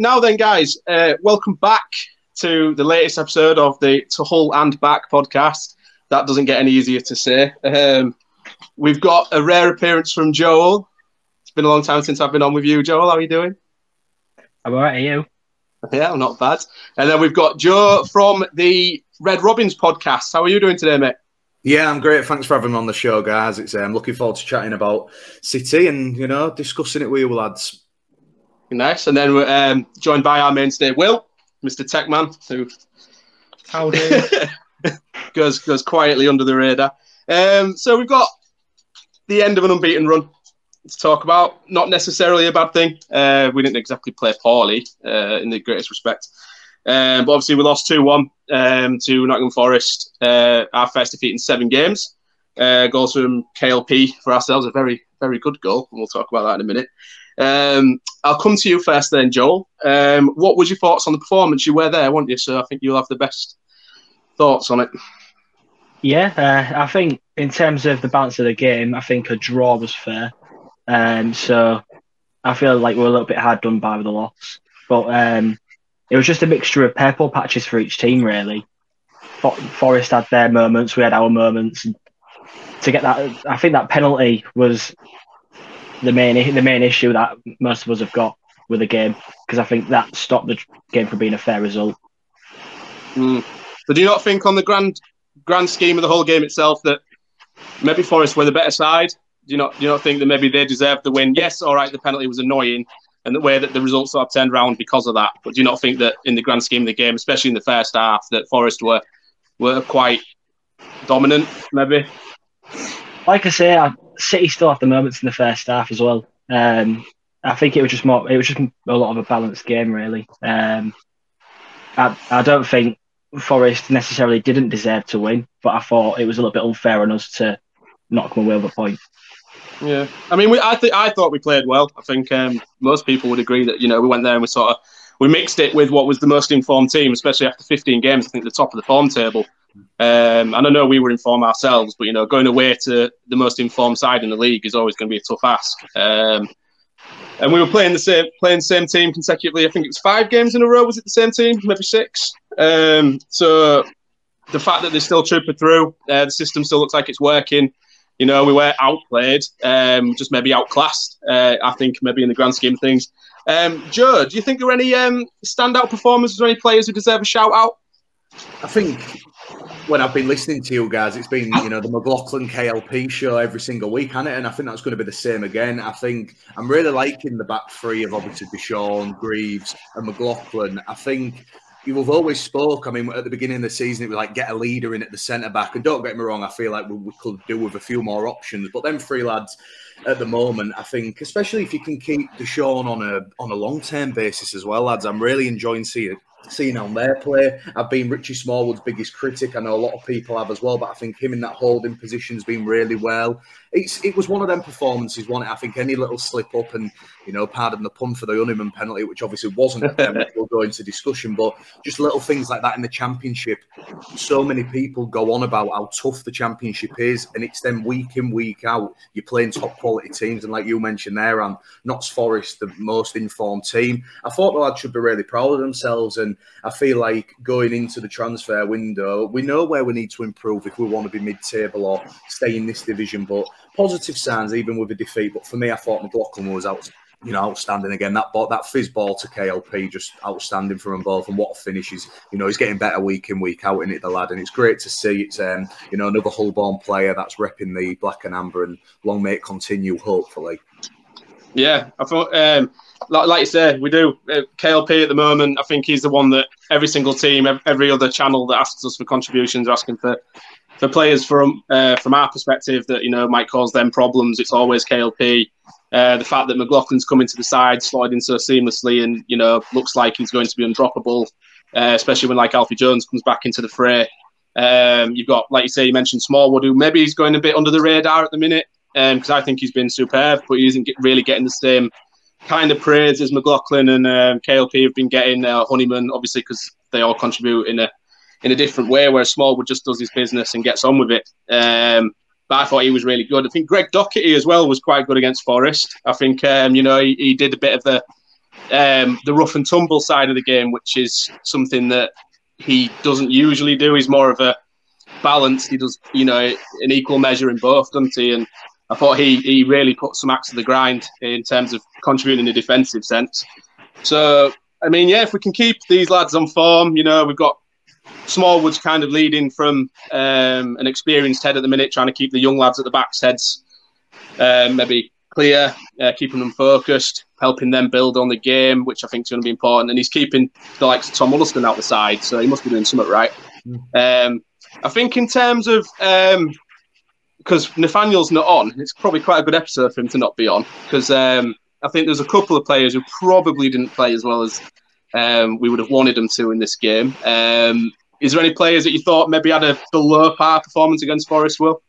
Now then, guys, welcome back to the latest episode of the To Hull and Back podcast. That doesn't get any easier to say. We've got a rare appearance from Joel. It's been a long time since I've been on with you, Joel. How are you doing? I'm all right, are you? Yeah, I'm not bad. And then we've got Joe from the Red Robins podcast. How are you doing today, mate? Yeah, I'm great. Thanks for having me on the show, guys. I'm looking forward to chatting about City and, you know, discussing it with you lads. Nice, and then we're joined by our mainstay, Will, Mr. Techman, who goes quietly under the radar. So we've got the end of an unbeaten run to talk about. Not necessarily a bad thing. We didn't exactly play poorly in the greatest respect. But obviously we lost 2-1 to Nottingham Forest, our first defeat in 7 games. Goals from KLP for ourselves, a very, very good goal, and we'll talk about that in a minute. I'll come to you first then, Joel. What was your thoughts on the performance? You were there, weren't you? So I think you'll have the best thoughts on it. Yeah, I think in terms of the balance of the game, I think a draw was fair. So I feel like we're a little bit hard done by with the loss. But it was just a mixture of purple patches for each team, really. Forest had their moments, we had our moments. And to get that, I think that penalty was the main issue that most of us have got with the game, because I think that stopped the game from being a fair result. But do you not think on the grand scheme of the whole game itself that maybe Forest were the better side? Do you not think that maybe they deserved the win? Yes, all right, the penalty was annoying and the way that the results sort of turned around because of that. But do you not think that in the grand scheme of the game, especially in the first half, that Forest were quite dominant, maybe? Like I say, City still had the moments in the first half as well. I think it was just a lot of a balanced game, really. I don't think Forest necessarily didn't deserve to win, but I thought it was a little bit unfair on us to not come away with a point. Yeah, I mean, I thought we played well. I think most people would agree that, you know, we went there and we mixed it with what was the most informed team, especially after 15 games. I think the top of the form table. And I know we were informed ourselves, but, you know, going away to the most informed side in the league is always going to be a tough ask. And we were playing the same team consecutively. I think it was 5 games in a row. Was it the same team? Maybe 6. So the fact that they still troopered through, the system still looks like it's working. You know, we were outplayed, just maybe outclassed, I think, maybe in the grand scheme of things. Joe, do you think there were any standout performances or any players who deserve a shout-out? I think when I've been listening to you guys, it's been, you know, the McLaughlin KLP show every single week, hasn't it? And I think that's going to be the same again. I think I'm really liking the back 3 of obviously Di'Shon, Greaves and McLaughlin. I think You've always spoke. I mean, at the beginning of the season, it was like get a leader in at the centre back. And don't get me wrong, I feel like we could do with a few more options. But them three lads at the moment, I think, especially if you can keep Di'Shon on a long term basis as well, lads. I'm really enjoying seeing on their play. I've been Richie Smallwood's biggest critic. I know a lot of people have as well, but I think him in that holding position's been really well. It was one of them performances, wasn't it? I think any little slip up and, you know, pardon the pun for the Honeyman penalty, which obviously wasn't we'll go into discussion, but just little things like that in the Championship. So many people go on about how tough the Championship is, and it's then week in, week out. You're playing top quality teams, and like you mentioned there, Notts Forest, the most informed team. I thought the lads should be really proud of themselves, and I feel like going into the transfer window, we know where we need to improve if we want to be mid-table or stay in this division. But positive signs, even with a defeat. But for me, I thought McLaughlin was outstanding again. That fizz ball to KLP, just outstanding from them both. And what a finish. He's getting better week in, week out, isn't it, the lad? And it's great to see. It's another Hull-born player that's repping the black and amber, and long may it continue, hopefully. Yeah, I thought, like you say, we do. KLP at the moment, I think he's the one that every single team, every other channel that asks us for contributions, are asking for players from our perspective that, might cause them problems. It's always KLP. The fact that McLaughlin's coming to the side, sliding so seamlessly and, looks like he's going to be undroppable, especially when, like, Alfie Jones comes back into the fray. You've got, like you say, you mentioned Smallwood, who maybe he's going a bit under the radar at the minute. Because I think he's been superb, but he isn't really getting the same kind of praise as McLaughlin and KLP have been getting. Honeyman, obviously, because they all contribute in a different way, whereas Smallwood just does his business and gets on with it. But I thought he was really good. I think Greg Doherty as well was quite good against Forest. I think he did a bit of the rough and tumble side of the game, which is something that he doesn't usually do. He's more of a balanced. He does an equal measure in both, doesn't he? And I thought he really put some axe to the grind in terms of contributing in a defensive sense. So, I mean, yeah, if we can keep these lads on form, we've got Smallwood's kind of leading from an experienced head at the minute, trying to keep the young lads at the back's heads maybe clear, keeping them focused, helping them build on the game, which I think is going to be important. And he's keeping the likes of Tom Huddlestone out the side, so he must be doing something right. I think in terms of... because Nathaniel's not on, it's probably quite a good episode for him to not be on, because I think there's a couple of players who probably didn't play as well as we would have wanted them to in this game. Is there any players that you thought maybe had a below-par performance against Forest, Will?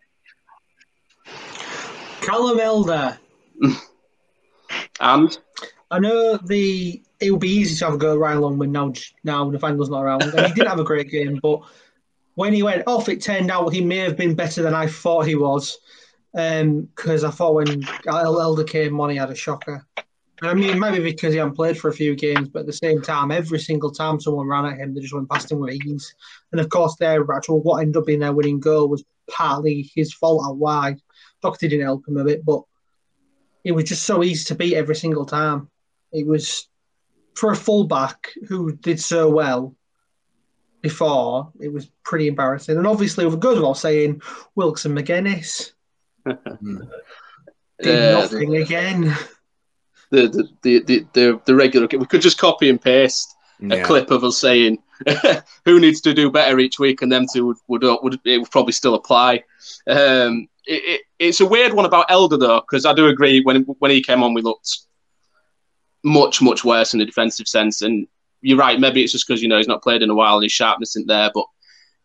Callum Elder. And? I know it would be easy to have a go at Ryan Longman now Nathaniel's not around. And he did have a great game, but... when he went off, it turned out he may have been better than I thought he was, because I thought when Elder came on, he had a shocker. And I mean, maybe because he hadn't played for a few games, but at the same time, every single time someone ran at him, they just went past him with ease. And of course, their actual what ended up being their winning goal was partly his fault out wide. Doherty didn't help him a bit, but it was just so easy to beat every single time. It was for a fullback who did so well before, it was pretty embarrassing. And obviously, with a good while saying, Wilks and Magennis did nothing again. The regular... we could just copy and paste a clip of us saying who needs to do better each week, and them two would probably still apply. It's a weird one about Elder, though, because I do agree, when he came on, we looked much, much worse in the defensive sense, and you're right, maybe it's just because, he's not played in a while and his sharpness isn't there. But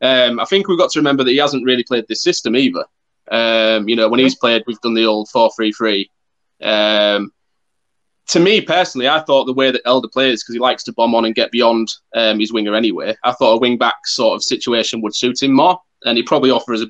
I think we've got to remember that he hasn't really played this system either. When he's played, we've done the old 4-3-3. To me, personally, I thought the way that Elder plays, because he likes to bomb on and get beyond his winger anyway, I thought a wing-back sort of situation would suit him more. And he probably offers a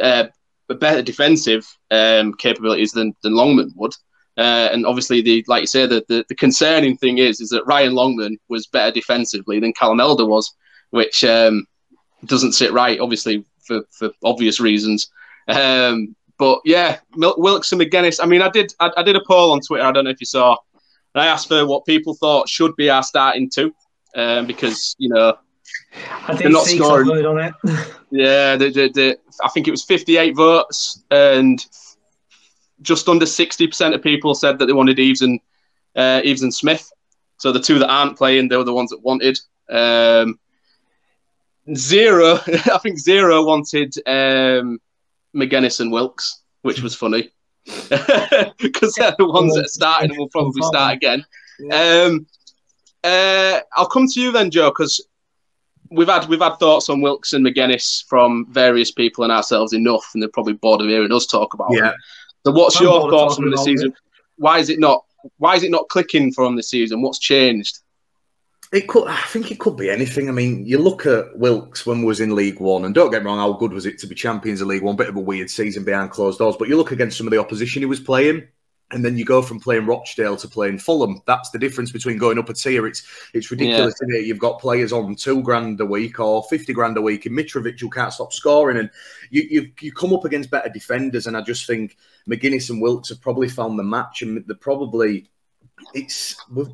better defensive capabilities than Longman would. And obviously, like you say, the concerning thing is that Ryan Longman was better defensively than Callum Elder was, which doesn't sit right, obviously, for obvious reasons. But yeah, Wilks and Magennis. I mean, I did a poll on Twitter, I don't know if you saw, and I asked for what people thought should be our starting two, because, I think they're not scoring. On it. Yeah, I think it was 58 votes, and... just under 60% of people said that they wanted Eves and Smith. So the two that aren't playing, they were the ones that wanted. Zero, I think Zero wanted Magennis and Wilks, which was funny because they're the ones that started and will probably start again. I'll come to you then, Joe, because we've had thoughts on Wilks and Magennis from various people and ourselves enough, and they're probably bored of hearing us talk about it. So, what's your thoughts on the season? Why is it not clicking for them this season? What's changed? I think it could be anything. I mean, you look at Wilks when we was in League One, and don't get me wrong, how good was it to be champions of League One? Bit of a weird season behind closed doors, but you look against some of the opposition he was playing, and then you go from playing Rochdale to playing Fulham. That's the difference between going up a tier. It's ridiculous, isn't it? You've got players on £2,000 a week or £50,000 a week. In Mitrovic, you can't stop scoring, and you come up against better defenders. And I just think Magennis and Wilks have probably found the match, and they're probably.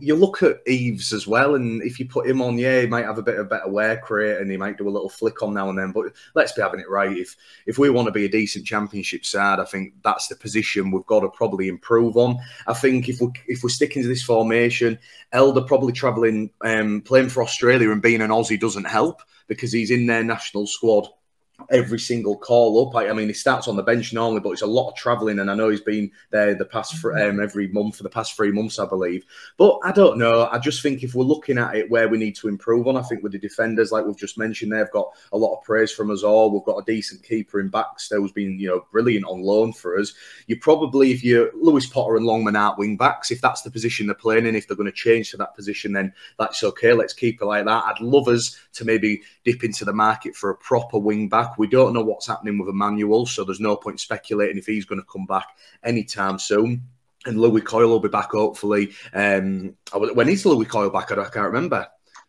You look at Eves as well, and if you put him on, he might have a bit of better wear create, and he might do a little flick on now and then. But let's be having it right. If we want to be a decent championship side, I think that's the position we've got to probably improve on. I think if we're sticking to this formation, Elder probably travelling, playing for Australia and being an Aussie doesn't help because he's in their national squad. Every single call up. I mean, he starts on the bench normally, but it's a lot of travelling, and I know he's been there the past every month for the past 3 months, I believe. But I don't know. I just think if we're looking at it where we need to improve on, I think with the defenders, like we've just mentioned, they've got a lot of praise from us all. We've got a decent keeper in Baxter who's been, brilliant on loan for us. You probably, if you Lewis Potter and Longman aren't wing backs, if that's the position they're playing in, if they're going to change to that position, then that's okay. Let's keep it like that. I'd love us to maybe dip into the market for a proper wing back. We don't know what's happening with Emmanuel, so there's no point speculating if he's going to come back anytime soon. And Louis Coyle will be back, hopefully. When is Louis Coyle back? I can't remember.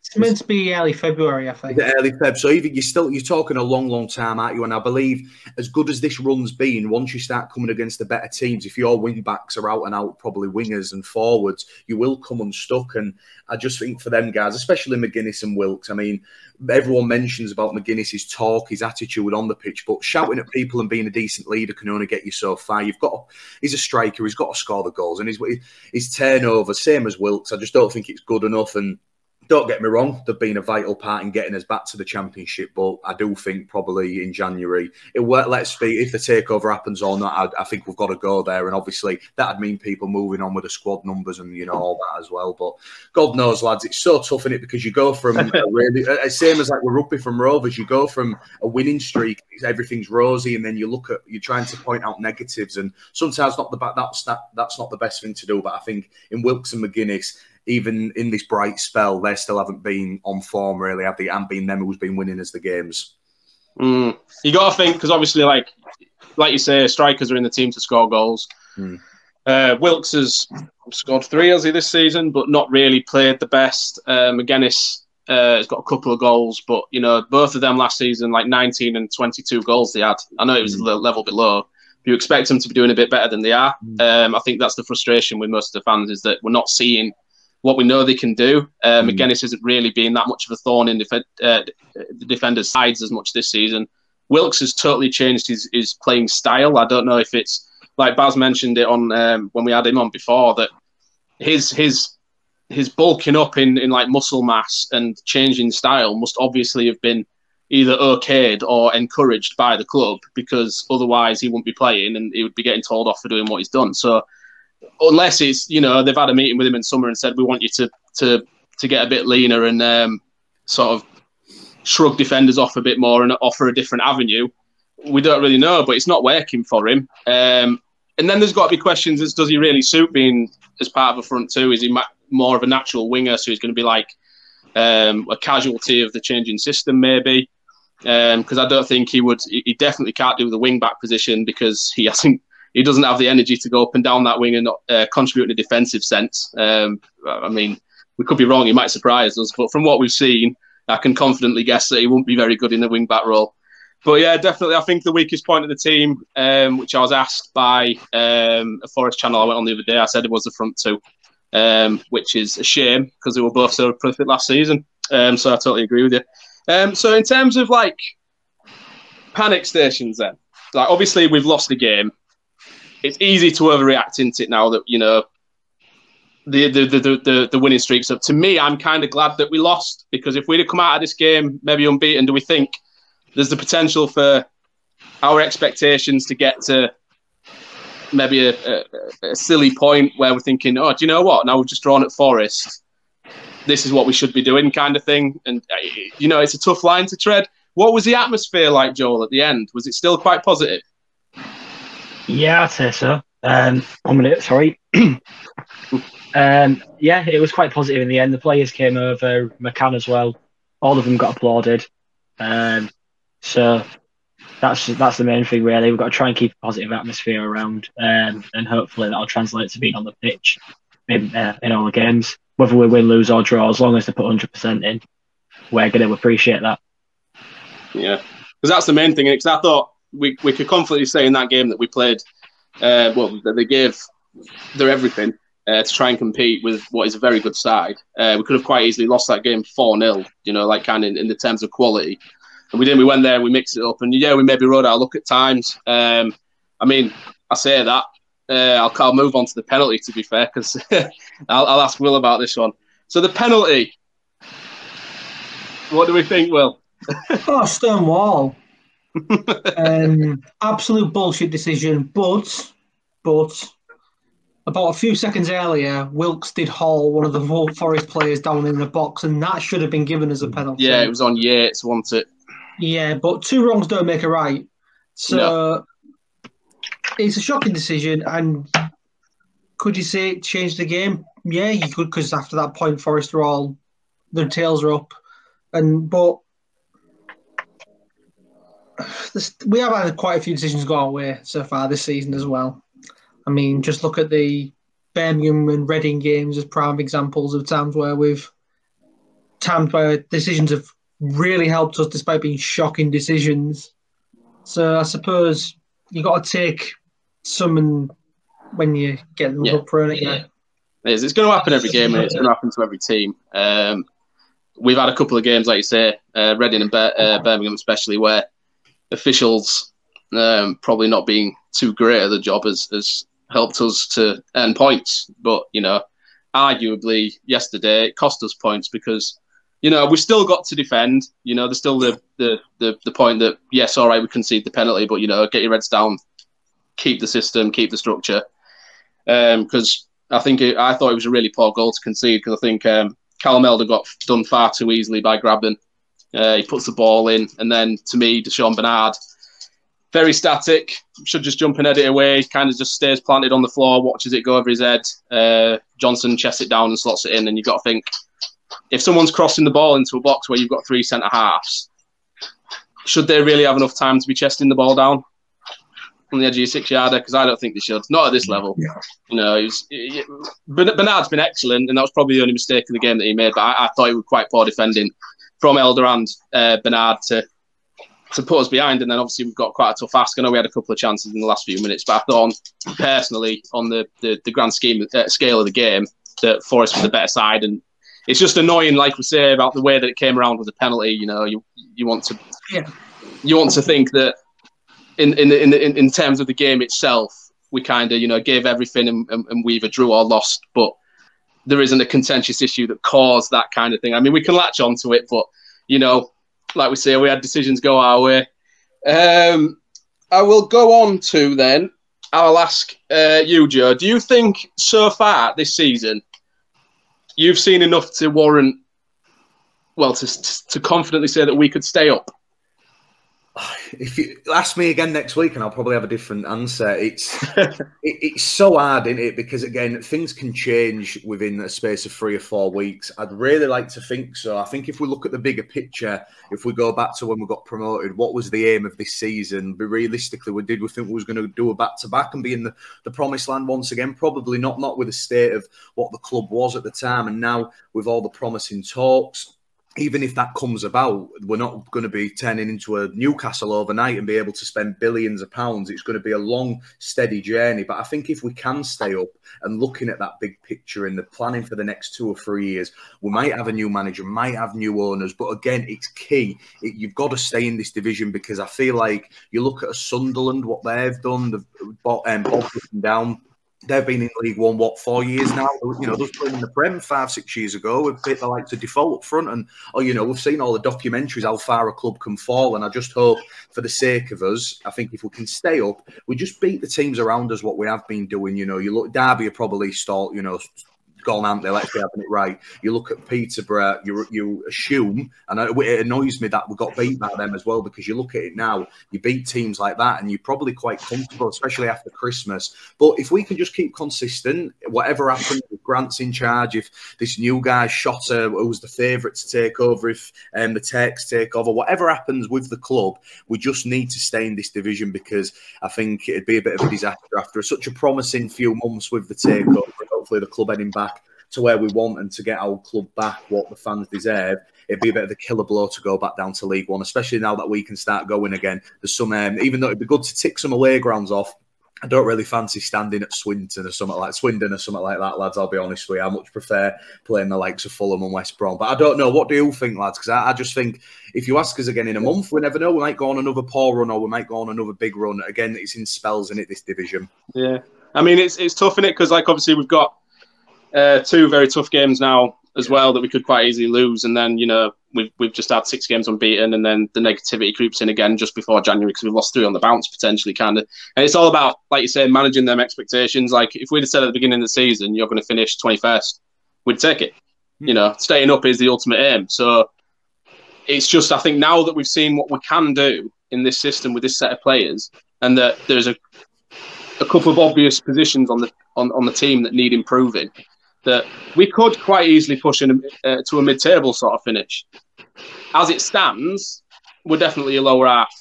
It's meant to be early February, I think. Early Feb. So even you're talking a long, long time, aren't you? And I believe as good as this run's been, once you start coming against the better teams, if your wing backs are out and out, probably wingers and forwards, you will come unstuck. And I just think for them guys, especially Magennis and Wilks. I mean, everyone mentions about Magennis's talk, his attitude on the pitch, but shouting at people and being a decent leader can only get you so far. He's a striker. He's got to score the goals, and his turnover, same as Wilks. I just don't think it's good enough. And don't get me wrong, they've been a vital part in getting us back to the championship, but I do think probably in January, let's see if the takeover happens or not. I think we've got to go there, and obviously that'd mean people moving on with the squad numbers and all that as well. But God knows, lads, it's so tough, isn't it? Because you go from same as like we're rugby from Rovers, you go from a winning streak, everything's rosy, and then you're trying to point out negatives, and sometimes that's not the best thing to do. But I think in Wilks and Magennis, even in this bright spell, they still haven't been on form, really, have they? And been them who's been winning us the games. You got to think, because obviously, like you say, strikers are in the team to score goals. Wilks has scored 3, has he, this season, but not really played the best. Magennis has got a couple of goals, but both of them last season, like 19 and 22 goals they had. I know it was a level below. You expect them to be doing a bit better than they are. I think that's the frustration with most of the fans, is that we're not seeing what we know they can do. Magennis isn't really being that much of a thorn in the defenders' sides as much this season. Wilks has totally changed his playing style. I don't know if it's, like Baz mentioned it on when we had him on before, that his bulking up in like muscle mass and changing style must obviously have been either okayed or encouraged by the club, because otherwise he wouldn't be playing and he would be getting told off for doing what he's done. So unless it's, they've had a meeting with him in summer and said, we want you to get a bit leaner and sort of shrug defenders off a bit more and offer a different avenue. We don't really know, but it's not working for him. And then there's got to be questions as, does he really suit being as part of a front two? Is he more of a natural winger, so he's going to be like a casualty of the changing system maybe? Because I don't think he definitely can't do the wing-back position, because he doesn't have the energy to go up and down that wing and not contribute in a defensive sense. I mean, we could be wrong. He might surprise us. But from what we've seen, I can confidently guess that he won't be very good in the wing-back role. But, yeah, definitely, I think the weakest point of the team, which I was asked by a Forest channel I went on the other day, I said it was the front two, which is a shame because they were both so prolific last season. So I totally agree with you. So in terms of, panic stations then, obviously we've lost the game. It's easy to overreact into it now that, the winning streak. So to me, I'm kind of glad that we lost, because if we'd have come out of this game maybe unbeaten, do we think there's the potential for our expectations to get to maybe a silly point where we're thinking, oh, do you know what? Now we've just drawn at Forest. This is what we should be doing, kind of thing. And, you know, it's a tough line to tread. What was the atmosphere like, Joel, at the end? Was it still quite positive? Yeah, I'd say so. Yeah, it was quite positive in the end. The players came over, McCann as well. All of them got applauded. So that's the main thing, really. We've got to try and keep a positive atmosphere around, and hopefully that'll translate to being on the pitch in all the games. Whether we win, lose or draw, as long as they put 100% in, we're going to appreciate that. Yeah, because that's the main thing. Because I thought we could confidently say in that game that we played, that they gave their everything to try and compete with what is a very good side. We could have quite easily lost that game 4-0, you know, like kind of in the terms of quality. And we didn't. We went there, we mixed it up. And, yeah, we maybe rode our luck at times. I mean, I say that. I'll move on to the penalty, to be fair, because I'll ask Will about this one. So the penalty, what do we think, Will? Oh, stone wall. Absolute bullshit decision. But about a few seconds earlier, Wilks did haul one of the whole Forest players down in the box, and that should have been given as a penalty. Yeah, it was on Yates, wasn't it? Yeah, but two wrongs don't make a right. So... No. It's a shocking decision, and could you say it changed the game? Yeah, you could, because after that point, Forest were all, their tails are up, but we have had quite a few decisions go our way so far this season as well. I mean, just look at the Birmingham and Reading games as prime examples of times where we've timed by decisions have really helped us despite being shocking decisions. So I suppose. You got to take some and when you get them up for it. Yeah. It's going to happen every game, and it's going to happen to every team. We've had a couple of games, like you say, Reading and Birmingham especially, where officials probably not being too great at the job has helped us to earn points. But, you know, arguably yesterday it cost us points because, you know, we still got to defend. You know, there's still the point that, yes, all right, we concede the penalty, but, you know, get your heads down, keep the system, keep the structure. Because I thought it was a really poor goal to concede, because I think Callum Elder got done far too easily by grabbing. He puts the ball in, and then, to me, Di'Shon Bernard, very static, should just jump and head it away, kind of just stays planted on the floor, watches it go over his head. Johnson chests it down and slots it in, and you've got to think, if someone's crossing the ball into a box where you've got three centre-halves, should they really have enough time to be chesting the ball down on the edge of your six-yarder? Because I don't think they should. Not at this level. Yeah. You know, Bernard's been excellent, and that was probably the only mistake in the game that he made, but I thought it was quite poor defending from Elder and Bernard to put us behind, and then obviously we've got quite a tough ask. I know we had a couple of chances in the last few minutes, but I thought, personally, on the grand scale of the game, that Forest was the better side, and it's just annoying, like we say, about the way that it came around with the penalty. You know, you want to think that in terms of the game itself, we kind of, you know, gave everything and we either drew or lost, but there isn't a contentious issue that caused that kind of thing. I mean, we can latch onto it, but, you know, like we say, we had decisions go our way. I will go on to then. I'll ask you, Joe. Do you think so far this season? You've seen enough to warrant, well, to confidently say that we could stay up. If you ask me again next week, and I'll probably have a different answer. It's so hard, isn't it? Because again, things can change within a space of 3 or 4 weeks. I'd really like to think so. I think if we look at the bigger picture, if we go back to when we got promoted, what was the aim of this season? But realistically, we think we was going to do a back-to-back and be in the promised land once again? Probably not with the state of what the club was at the time, and now with all the promising talks. Even if that comes about, we're not going to be turning into a Newcastle overnight and be able to spend billions of pounds. It's going to be a long, steady journey. But I think if we can stay up and looking at that big picture and the planning for the next 2 or 3 years, we might have a new manager, might have new owners. But again, it's key. You've got to stay in this division, because I feel like you look at Sunderland, what they've done, they've bottom down. They've been in League One, what, 4 years now? You know, they were playing in the Prem 5-6 years ago. We've hit the likes of Default up front. And, oh, you know, we've seen all the documentaries, how far a club can fall. And I just hope, for the sake of us, I think if we can stay up, we just beat the teams around us, what we have been doing. You know, you look, Derby are probably stalled, you know, gone, haven't they? Let's be having it right. You look at Peterborough, you assume, and it annoys me that we got beat by them as well, because you look at it now, you beat teams like that and you're probably quite comfortable, especially after Christmas. But if we can just keep consistent, whatever happens, if Grant's in charge, if this new guy, Shotter, who's the favourite to take over, if the Turks take over, whatever happens with the club, we just need to stay in this division, because I think it'd be a bit of a disaster after such a promising few months with the takeover. Hopefully the club heading back to where we want, and to get our club back what the fans deserve, it'd be a bit of a killer blow to go back down to League One, especially now that we can start going again. There's some, even though it'd be good to tick some away grounds off, I don't really fancy standing at Swindon or something like that, lads. I'll be honest with you. I much prefer playing the likes of Fulham and West Brom. But I don't know. What do you think, lads? Because I just think if you ask us again in a month, we never know. We might go on another poor run, or we might go on another big run. Again, it's in spells, isn't it, this division? Yeah. I mean, it's tough, isn't it? Because, like, obviously we've got two very tough games now as well that we could quite easily lose. And then, you know, we've just had 6 games unbeaten, and then the negativity creeps in again just before January, because we've lost 3 on the bounce potentially, kind of. And it's all about, like you say, managing them expectations. Like, if we'd have said at the beginning of the season, you're going to finish 21st, we'd take it. You know, staying up is the ultimate aim. So it's just, I think now that we've seen what we can do in this system with this set of players, and that there's a couple of obvious positions on the team that need improving, that we could quite easily push in to a mid-table sort of finish. As it stands, we're definitely a lower half,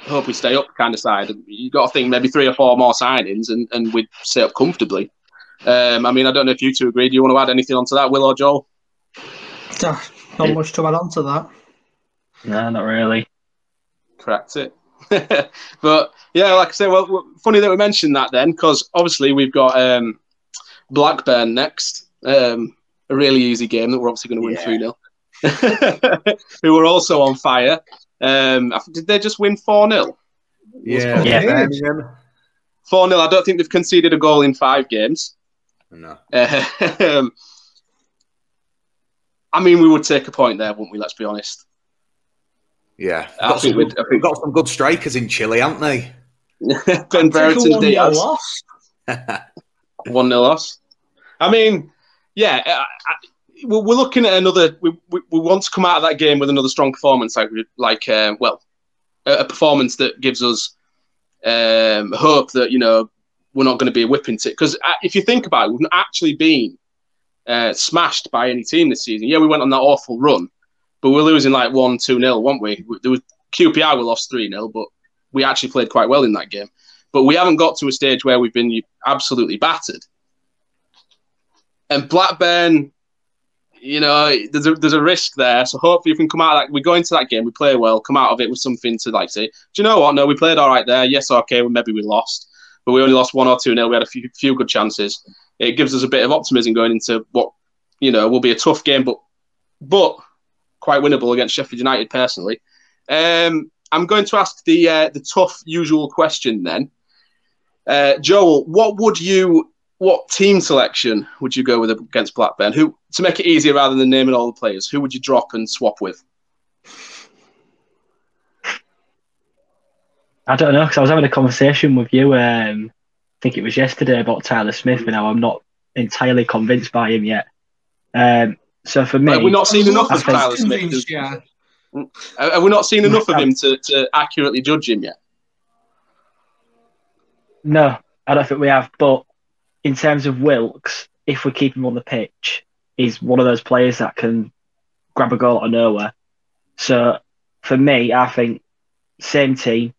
hope we stay up kind of side. You've got to think maybe 3 or 4 more signings and we'd stay up comfortably. I mean, I don't know if you two agree. Do you want to add anything onto that, Will or Joel? Not much to add onto that. No, not really. Correct it. But yeah, like I say, well, funny that we mentioned that then, because obviously we've got Blackburn next, a really easy game that we're obviously going to win 3-0, who were also on fire. Did they just win 4-0? Yeah. 4-0, I don't think they've conceded a goal in 5 games. No. I mean, we would take a point there, wouldn't we, let's be honest. Yeah, we've got some good strikers in Chile, haven't they? Ben Brereton's Diaz. 1-0 loss. I mean, yeah, we're looking at another. We want to come out of that game with another strong performance, a performance that gives us hope that, you know, we're not going to be a whipping tit. Because if you think about it, we've not actually been smashed by any team this season. Yeah, we went on that awful run, but we're losing like 1-2-0, weren't we? There was QPR, we lost 3-0, but we actually played quite well in that game. But we haven't got to a stage where we've been absolutely battered. And Blackburn, you know, there's a risk there. So hopefully we can come out of that. We go into that game, we play well, come out of it with something to like say, do you know what? No, we played all right there. Yes, okay, well, maybe we lost, but we only lost 1 or 2-0. We had a few good chances. It gives us a bit of optimism going into what, you know, will be a tough game, but quite winnable against Sheffield United personally. I'm going to ask the tough usual question then. Joel, what team selection would you go with against Blackburn? Who, to make it easier rather than naming all the players, who would you drop and swap with? I don't know, because I was having a conversation with you, I think it was yesterday, about Tyler Smith, and now I'm not entirely convinced by him yet. So for me... we've not seen enough of Tyler Smith. Yeah. Have we not seen enough of him to accurately judge him yet? No, I don't think we have. But in terms of Wilks, if we keep him on the pitch, he's one of those players that can grab a goal out of nowhere. So for me, I think same team,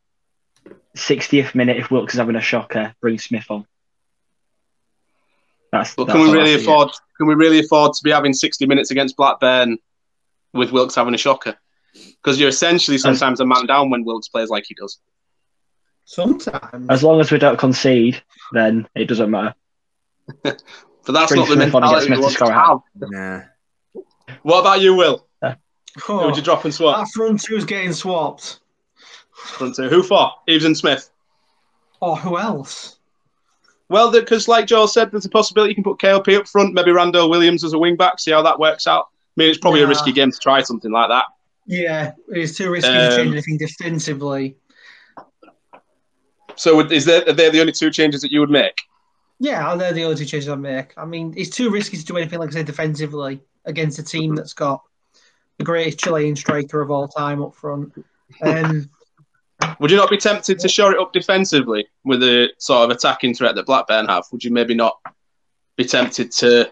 60th minute, if Wilks is having a shocker, bring Smith on. Can we really afford to be having 60 minutes against Blackburn with Wilks having a shocker? Because you're essentially sometimes a man down when Wilks plays like he does. Sometimes. As long as we don't concede, then it doesn't matter. But that's not the mentality we want to have. Nah. What about you, Will? Who would you drop and swap? That front two's getting swapped. Front two. Who for? Eves and Smith? Or who else? Well, because like Joel said, there's a possibility you can put KLP up front, maybe Randell Williams as a wing-back, see how that works out. I mean, it's probably a risky game to try something like that. Yeah, it's too risky to change anything defensively. So are they the only two changes that you would make? Yeah, they're the only two changes I'd make. I mean, it's too risky to do anything, like I said, defensively against a team that's got the greatest Chilean striker of all time up front. Would you not be tempted to shore it up defensively with the sort of attacking threat that Blackburn have? Would you maybe not be tempted to,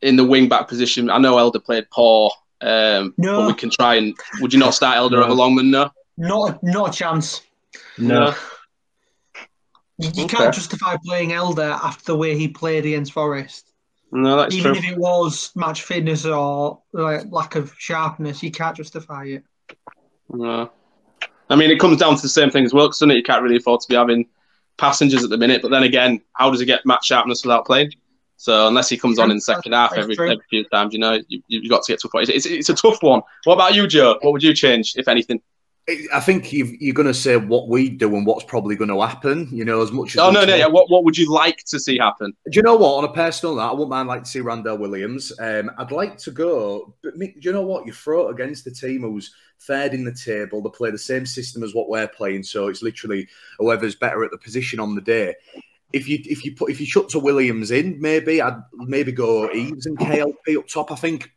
in the wing-back position, I know Elder played poor, no. But we can try and... Would you not start Elder over Longman, no? Not a chance. No. You can't justify playing Elder after the way he played against Forest. No, that's true. Even if it was match fitness or like lack of sharpness, you can't justify it. No. I mean, it comes down to the same thing as Wilks, doesn't it? You can't really afford to be having passengers at the minute. But then again, how does he get match sharpness without playing? So unless he comes on in the second half every few times, you know, you've got to get to a point. It's a tough one. What about you, Joe? What would you change, if anything? I think you're going to say what we do and what's probably going to happen, you know, as much as... Oh, no, yeah. What would you like to see happen? Do you know what? On a personal note, I wouldn't mind like to see Randell Williams. I'd like to go... But do you know what? You throw it against the team who's third in the table. They play the same system as what we're playing, so it's literally whoever's better at the position on the day. If you shut to Williams in, maybe I'd maybe go Eves and KLP up top, I think.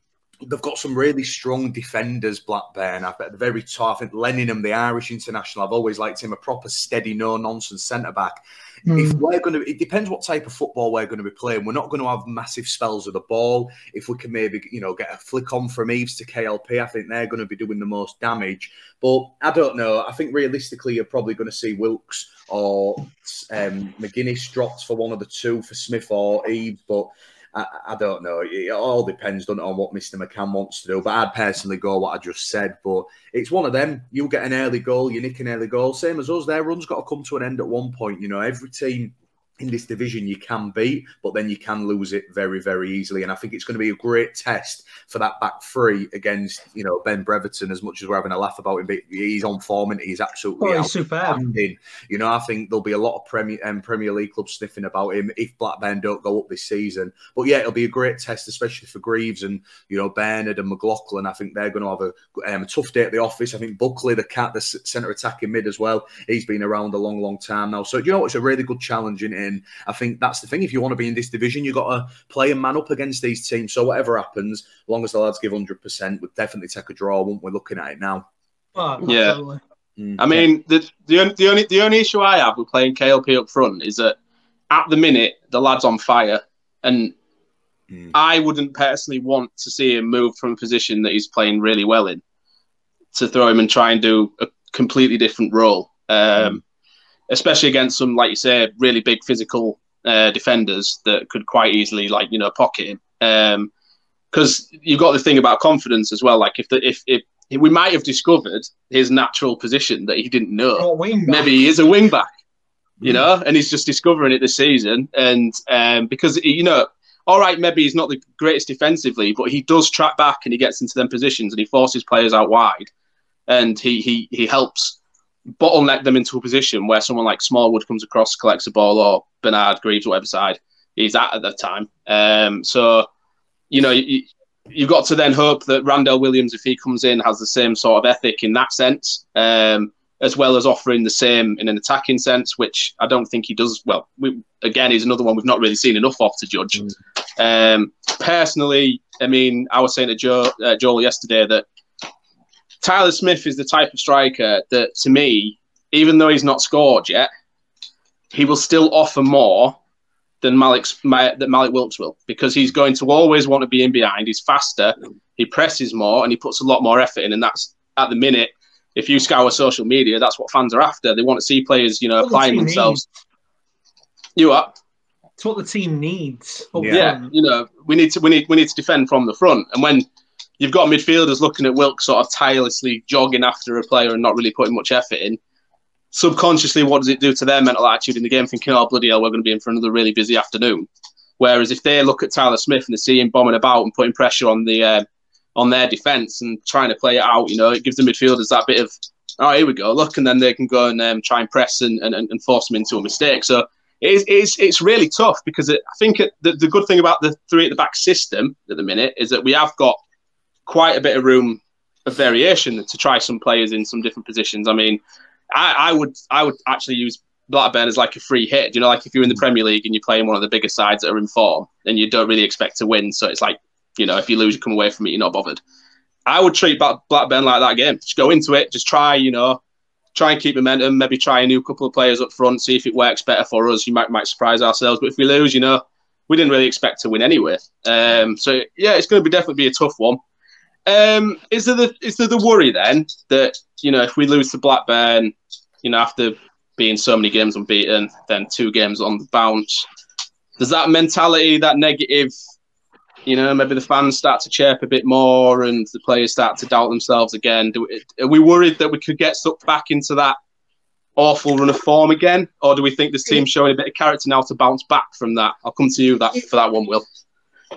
They've got some really strong defenders, Blackburn. I bet they're very tough. I think Lenningham, the Irish international, I've always liked him, a proper, steady, no-nonsense centre-back. If we're going to, it depends what type of football we're going to be playing. We're not going to have massive spells of the ball. If we can maybe, you know, get a flick on from Eves to KLP, I think they're going to be doing the most damage. But I don't know. I think realistically, you're probably going to see Wilks or Magennis dropped for one of the two, for Smith or Eves, but... I don't know. It all depends, doesn't it, on what Mr. McCann wants to do. But I'd personally go what I just said. But it's one of them. You get an early goal, you nick an early goal. Same as us. Their run's got to come to an end at one point. You know, every team in this division you can beat, but then you can lose it very, very easily. And I think it's going to be a great test for that back three against, you know, Ben Brereton, as much as we're having a laugh about him. But he's on form and he's absolutely outstanding. You know, I think there'll be a lot of Premier League clubs sniffing about him if Blackburn don't go up this season. But yeah, it'll be a great test, especially for Greaves and, you know, Bernard and McLaughlin. I think they're going to have a tough day at the office. I think Buckley, the cat, the centre attacking mid as well, he's been around a long, long time now. So, you know, it's a really good challenge, isn't it? And I think that's the thing. If you want to be in this division, you've got to play and man up against these teams. So whatever happens, as long as the lads give 100%, we'd definitely take a draw, wouldn't we? Looking at it now. Oh, yeah. Totally. I mean, the only issue I have with playing KLP up front is that at the minute, the lad's on fire. And I wouldn't personally want to see him move from a position that he's playing really well in to throw him and try and do a completely different role. Especially against some, like you say, really big physical defenders that could quite easily, like, you know, pocket him. Because you've got the thing about confidence as well. Like, if we might have discovered his natural position that he didn't know. Oh, maybe he is a wing back, you know, and he's just discovering it this season. And because, you know, all right, maybe he's not the greatest defensively, but he does track back and he gets into them positions and he forces players out wide, and he helps bottleneck them into a position where someone like Smallwood comes across, collects a ball, or Bernard, Greaves, whatever side he's at that time. So, you know, you've got to then hope that Randell Williams, if he comes in, has the same sort of ethic in that sense, as well as offering the same in an attacking sense, which I don't think he does. Well, again, he's another one we've not really seen enough of to judge. Personally, I mean, I was saying to Joel yesterday that Tyler Smith is the type of striker that, to me, even though he's not scored yet, he will still offer more than Malik Wilks will, because he's going to always want to be in behind. He's faster, he presses more, and he puts a lot more effort in. And that's, at the minute, if you scour social media, that's what fans are after. They want to see players, you know, applying themselves. You are. It's what the team needs. Yeah, you know, we need to defend from the front, and when you've got midfielders looking at Wilks sort of tirelessly jogging after a player and not really putting much effort in. Subconsciously, what does it do to their mental attitude in the game? Thinking, oh, bloody hell, we're going to be in for another really busy afternoon. Whereas if they look at Tyler Smith and they see him bombing about and putting pressure on the on their defence and trying to play it out, you know, it gives the midfielders that bit of, oh, here we go, look, and then they can go and try and press and force them into a mistake. So It's really tough because I think the good thing about the three at the back system at the minute is that we have got quite a bit of room of variation to try some players in some different positions. I mean, I would actually use Blackburn as like a free hit. You know, like if you're in the Premier League and you're playing one of the bigger sides that are in form, then you don't really expect to win. So it's like, you know, if you lose, you come away from it, you're not bothered. I would treat Blackburn like that again. Just go into it, just try and keep momentum, maybe try a new couple of players up front, see if it works better for us. You might surprise ourselves. But if we lose, you know, we didn't really expect to win anyway. So, yeah, it's going to definitely be a tough one. Is there the worry then that, you know, if we lose to Blackburn, you know, after being so many games unbeaten, then 2 games on the bounce, does that mentality, that negative, you know, maybe the fans start to chirp a bit more and the players start to doubt themselves again? Are we worried that we could get sucked back into that awful run of form again? Or do we think this team's showing a bit of character now to bounce back from that? I'll come to you for that one, Will.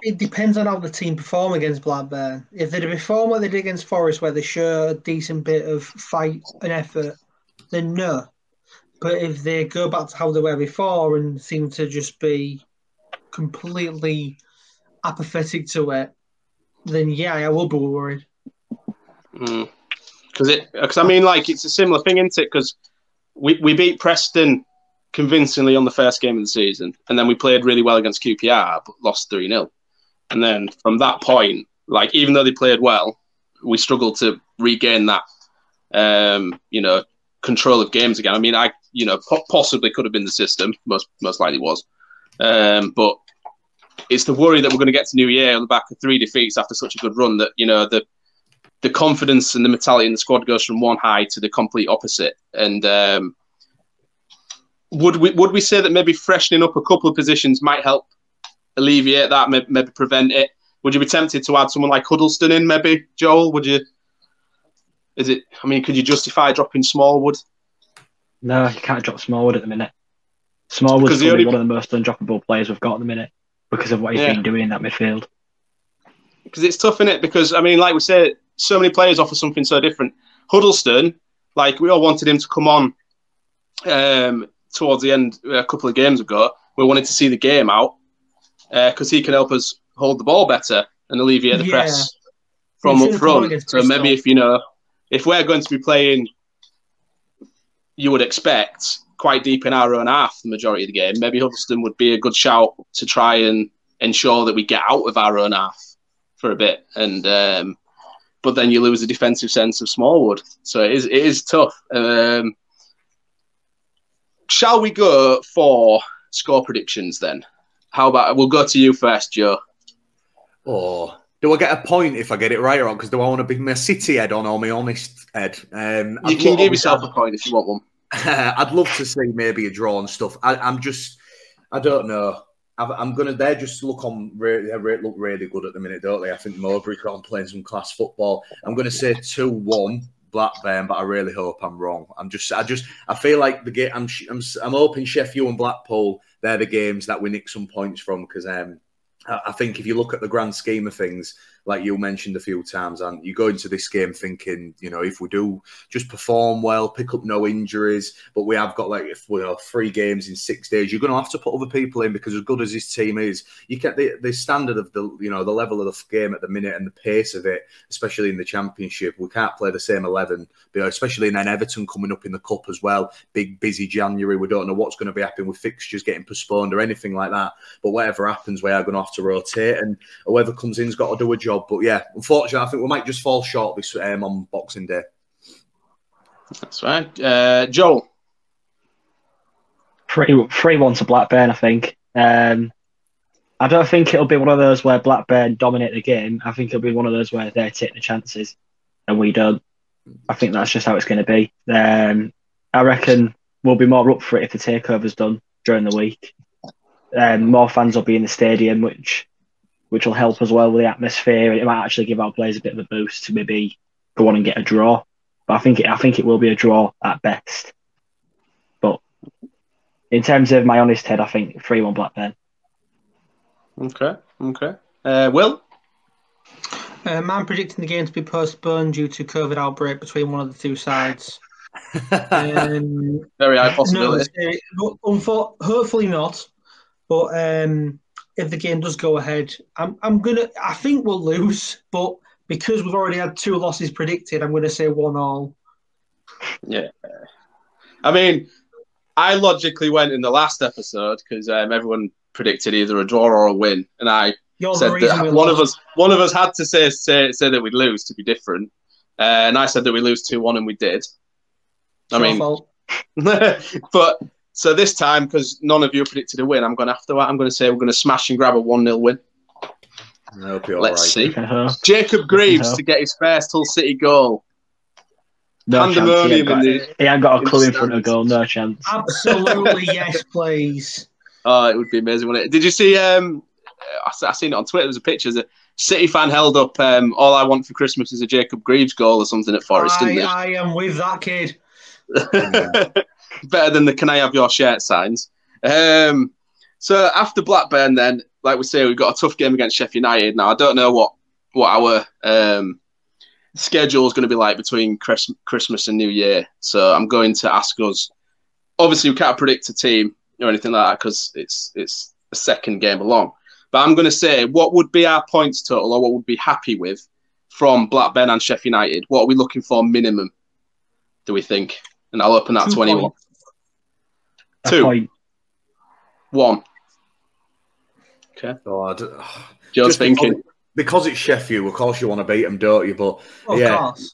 It depends on how the team perform against Blackburn. If they'd perform like they did against Forest, where they show a decent bit of fight and effort, then no. But if they go back to how they were before and seem to just be completely apathetic to it, then yeah, I will be worried. Because I mean, like, it's a similar thing, isn't it? Because we beat Preston convincingly on the first game of the season, and then we played really well against QPR but lost 3-0. And then from that point, like, even though they played well, we struggled to regain that you know, control of games again. I mean, I, you know, possibly could have been the system, most likely was, but it's the worry that we're going to get to New Year on the back of 3 defeats after such a good run that, you know, the confidence and the mentality in the squad goes from one high to the complete opposite. And would we say that maybe freshening up a couple of positions might help alleviate that, maybe prevent it? Would you be tempted to add someone like Huddlestone in, maybe, Joel? Would you? Is it? I mean, could you justify dropping Smallwood? No, you can't drop Smallwood at the minute. Smallwood's probably one of the most undroppable players we've got at the minute, because of what he's been doing in that midfield. Because it's tough, innit? Because, I mean, like we say, so many players offer something so different. Huddlestone, like, we all wanted him to come on towards the end a couple of games ago. We wanted to see the game out because he can help us hold the ball better and alleviate the press from up front. So maybe if, you know, if we're going to be playing, you would expect, quite deep in our own half the majority of the game, maybe Huddlestone would be a good shout to try and ensure that we get out of our own half for a bit. And but then you lose the defensive sense of Smallwood, so it is tough. Shall we go for score predictions then? How about we'll go to you first, Joe? Oh, do I get a point if I get it right or wrong? Because do I want to be my City head on or my honest head? You can give yourself a point if you want one. I'd love to see maybe a draw and stuff. I don't know. I'm gonna. They just look really good at the minute, don't they? I think Mowbray's on playing some class football. I'm gonna say 2-1 Blackburn, but I really hope I'm wrong. I feel like the game. I'm hoping Sheffield and Blackpool, they're the games that we nick some points from, because I think if you look at the grand scheme of things, like you mentioned a few times, and you go into this game thinking, you know, if we do just perform well, pick up no injuries, but we have got, like, if we are 3 games in 6 days, you're going to have to put other people in, because as good as this team is, you get the standard of the, you know, the level of the game at the minute and the pace of it, especially in the Championship. We can't play the same 11, especially, and then Everton coming up in the Cup as well. Big, busy January. We don't know what's going to be happening with fixtures getting postponed or anything like that. But whatever happens, we are going to have to rotate, and whoever comes in's got to do a job. But yeah, unfortunately, I think we might just fall short this on Boxing Day. That's right. Joel? 3-1 to Blackburn, I think. I don't think it'll be one of those where Blackburn dominate the game. I think it'll be one of those where they're taking the chances and we don't. I think that's just how it's going to be. I reckon we'll be more up for it if the takeover's done during the week. More fans will be in the stadium, which will help as well with the atmosphere. It might actually give our players a bit of a boost to maybe go on and get a draw. But I think it will be a draw at best. But in terms of my honest head, I think 3-1 Blackburn. Okay. Will? I'm predicting the game to be postponed due to COVID outbreak between one of the two sides. Very high possibility. No, hopefully not. But if the game does go ahead, I think we'll lose. But because we've already had two losses predicted, I'm going to say 1-1. Yeah. I mean, I logically went in the last episode because everyone predicted either a draw or a win, and I said that one of us had to say that we'd lose to be different, and I said that we lose 2-1, and we did. But so this time, because none of you predicted a win, I'm going to say we're going to smash and grab a 1-0 win. That'll be all right. Let's see. Jacob Greaves to get his first Hull City goal. No chance. He ain't got a clue in front of goal. No chance. Absolutely, yes, please. Oh, it would be amazing, wouldn't it? Did you see? I seen it on Twitter. There was a picture. A City fan held up, "All I want for Christmas is a Jacob Greaves goal" or something at Forest, didn't they? I am with that kid. Better than the "Can I have your shirt" signs. So after Blackburn, then, like we say, we've got a tough game against Sheffield United. Now I don't know what our schedule is going to be like between Christmas and New Year. So I'm going to ask us. Obviously, we can't predict a team or anything like that because it's a second game along. But I'm going to say, what would be our points total, or what would be happy with from Blackburn and Sheffield United? What are we looking for minimum, do we think? And I'll open that to anyone. 2-1. Okay. God. Joe's thinking. Because it's Sheffield, of course you want to beat them, don't you? But I'd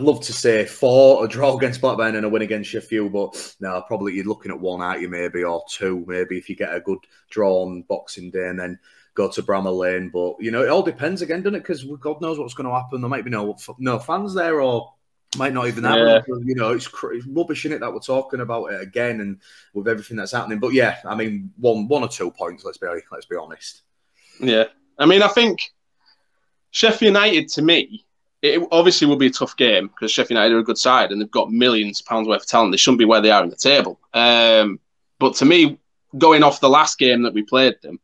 love to say 4, a draw against Blackburn and a win against Sheffield, but no, probably you're looking at 1, aren't you, maybe, or 2, maybe, if you get a good draw on Boxing Day and then go to Bramall Lane. But, you know, it all depends again, doesn't it? Because God knows what's going to happen. There might be no fans there, or might not even happen. Yeah. You know, it's rubbish, isn't it, that we're talking about it again, and with everything that's happening. But yeah, I mean, one or two points, let's be honest. Yeah. I mean, I think Sheffield United, to me, it obviously will be a tough game because Sheffield United are a good side and they've got millions of pounds worth of talent. They shouldn't be where they are in the table. But to me, going off the last game that we played them,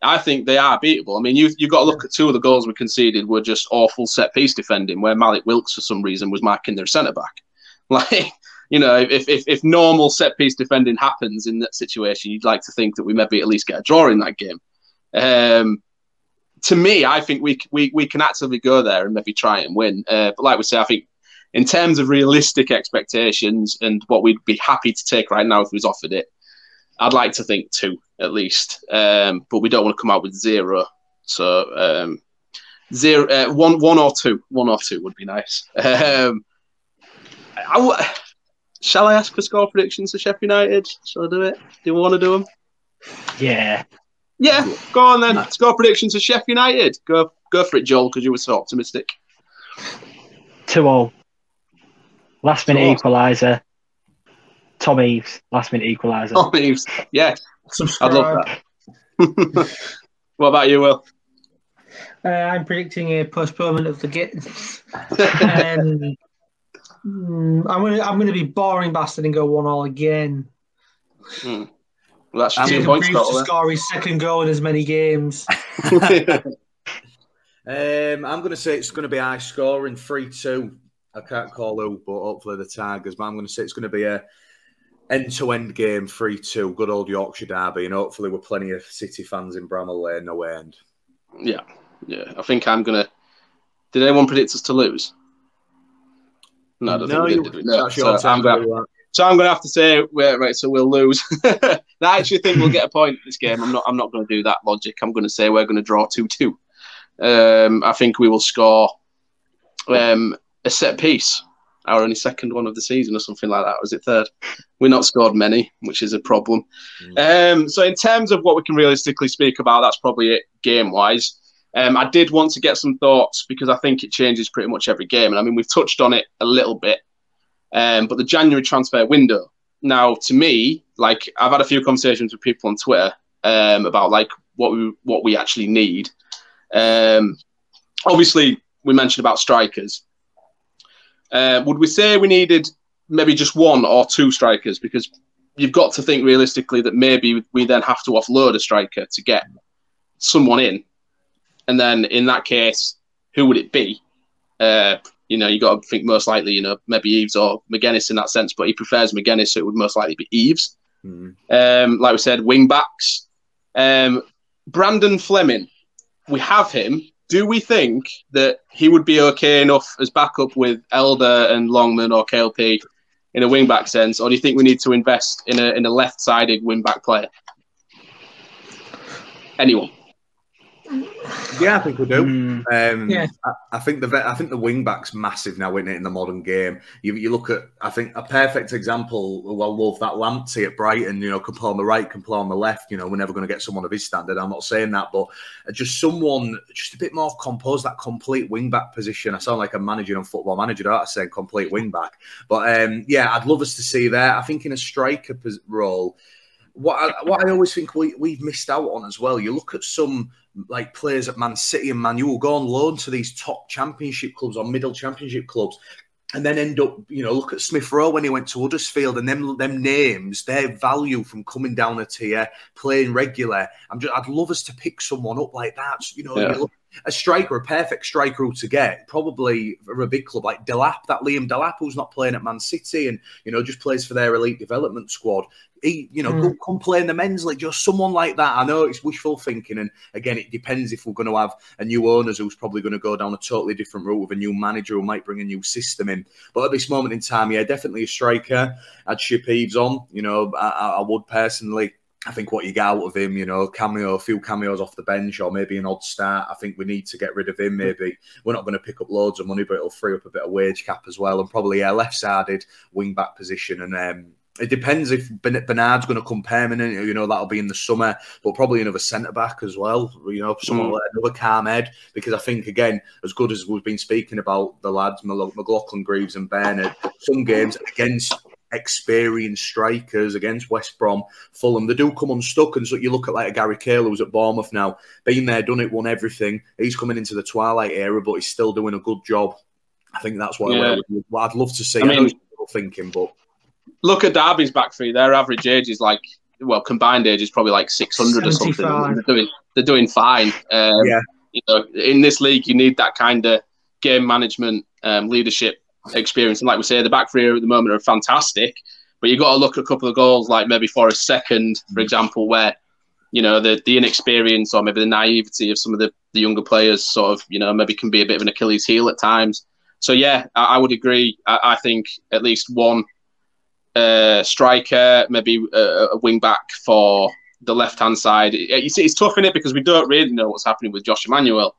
I think they are beatable. I mean, you've got to look at two of the goals we conceded were just awful set-piece defending where Malik Wilks, for some reason, was marking their centre-back. Like, you know, if normal set-piece defending happens in that situation, you'd like to think that we maybe at least get a draw in that game. To me, I think we can actively go there and maybe try and win. But like we say, I think in terms of realistic expectations and what we'd be happy to take right now if we was offered it, I'd like to think 2 at least. But we don't want to come out with 0. So 1 or 2 would be nice. Shall I ask for score predictions for Sheffield United? Shall I do it? Do you want to do them? Yeah. Yeah, go on then. Score predictions for Sheffield United. Go for it, Joel, because you were so optimistic. 2-0. Last-minute equaliser. Tom Eaves. Last-minute equaliser. Tom Eaves, yeah. I'd love that. What about you, Will? I'm predicting a postponement of the game. I'm going to be boring bastard and go 1-1 again. Hmm. Well, that's Jacob Greaves to score his second goal in as many games. I'm going to say it's going to be high scoring, 3-2. I can't call who, but hopefully the Tigers. But I'm going to say it's going to be a end-to-end game, 3-2. Good old Yorkshire derby, and hopefully we're plenty of City fans in Bramall Lane, no end. Yeah. I think I'm going to. Did anyone predict us to lose? No, I don't think we did. So I'm going to have to say, right, so we'll lose. I actually think we'll get a point this game. I'm not going to do that logic. I'm going to say we're going to draw 2-2. I think we will score a set piece, our only second one of the season or something like that. Or is it third? We've not scored many, which is a problem. So in terms of what we can realistically speak about, that's probably it game-wise. I did want to get some thoughts because I think it changes pretty much every game. And I mean, we've touched on it a little bit. But the January transfer window. Now, to me, like I've had a few conversations with people on Twitter about like what we actually need. Obviously, we mentioned about strikers. Would we say we needed maybe just 1 or 2 strikers? Because you've got to think realistically that maybe we then have to offload a striker to get someone in, and then in that case, who would it be? you know, you got to think most likely, you know, maybe Eves or Magennis in that sense, but he prefers Magennis, so it would most likely be Eves. Like we said, wing backs. Brandon Fleming, we have him. Do we think that he would be okay enough as backup with Elder and Longman or KLP in a wing back sense, or do you think we need to invest in a left sided wing back player? Anyone? Yeah, I think we do. I think the wing back's massive now, isn't it, in the modern game? You look at, I think, a perfect example. Well, Wolf, that Lamptey at Brighton, you know, can play on the right, can play on the left. You know, we're never going to get someone of his standard. I'm not saying that, but just someone just a bit more composed. That complete wing back position. I sound like I'm managing on Football Manager, don't I? Saying complete wing back, but yeah, I'd love us to see there. I think in a striker role. What I always think we've missed out on as well, you look at some like players at Man City and Man U will go on loan to these top championship clubs or middle championship clubs and then end up, you know, look at Smith Rowe when he went to Huddersfield and them names, their value from coming down a tier, playing regular. I'd love us to pick someone up like that, you know, yeah. A striker, a perfect striker to get, probably for a big club like Delap, that Liam Delap who's not playing at Man City and, you know, just plays for their elite development squad. He, you know, come play in the men's league, just someone like that. I know it's wishful thinking, and again, it depends if we're going to have a new owner who's probably going to go down a totally different route with a new manager who might bring a new system in. But at this moment in time, yeah, definitely a striker. I'd ship Eves on, you know, I would personally. I think what you get out of him, you know, a few cameos off the bench or maybe an odd start. I think we need to get rid of him maybe. We're not going to pick up loads of money, but it'll free up a bit of wage cap as well. And probably, yeah, left-sided wing-back position. And it depends if Bernard's going to come permanent, you know, that'll be in the summer, but probably another centre-back as well, you know, someone like another calm head, because I think, again, as good as we've been speaking about the lads, McLaughlin, Greaves and Bernard, some games against experienced strikers against West Brom, Fulham, they do come unstuck. And so you look at like a Gary Cahill who's at Bournemouth now, been there, done it, won everything. He's coming into the twilight era, but he's still doing a good job. I think that's what I'd love to see. I know he's thinking, but look at Derby's back three. Their average age is like, well, combined age is probably like 600 or something. They're doing fine. You know, in this league, you need that kind of game management, leadership experience, and like we say, the back three at the moment are fantastic, but you've got to look at a couple of goals, like maybe Forrest's second, for example, where, you know, the inexperience or maybe the naivety of some of the younger players sort of, you know, maybe can be a bit of an Achilles heel at times. So yeah, I would agree. I think at least one striker, maybe a wing back for the left hand side. You see, it's tough, isn't it, because we don't really know what's happening with Josh Emmanuel.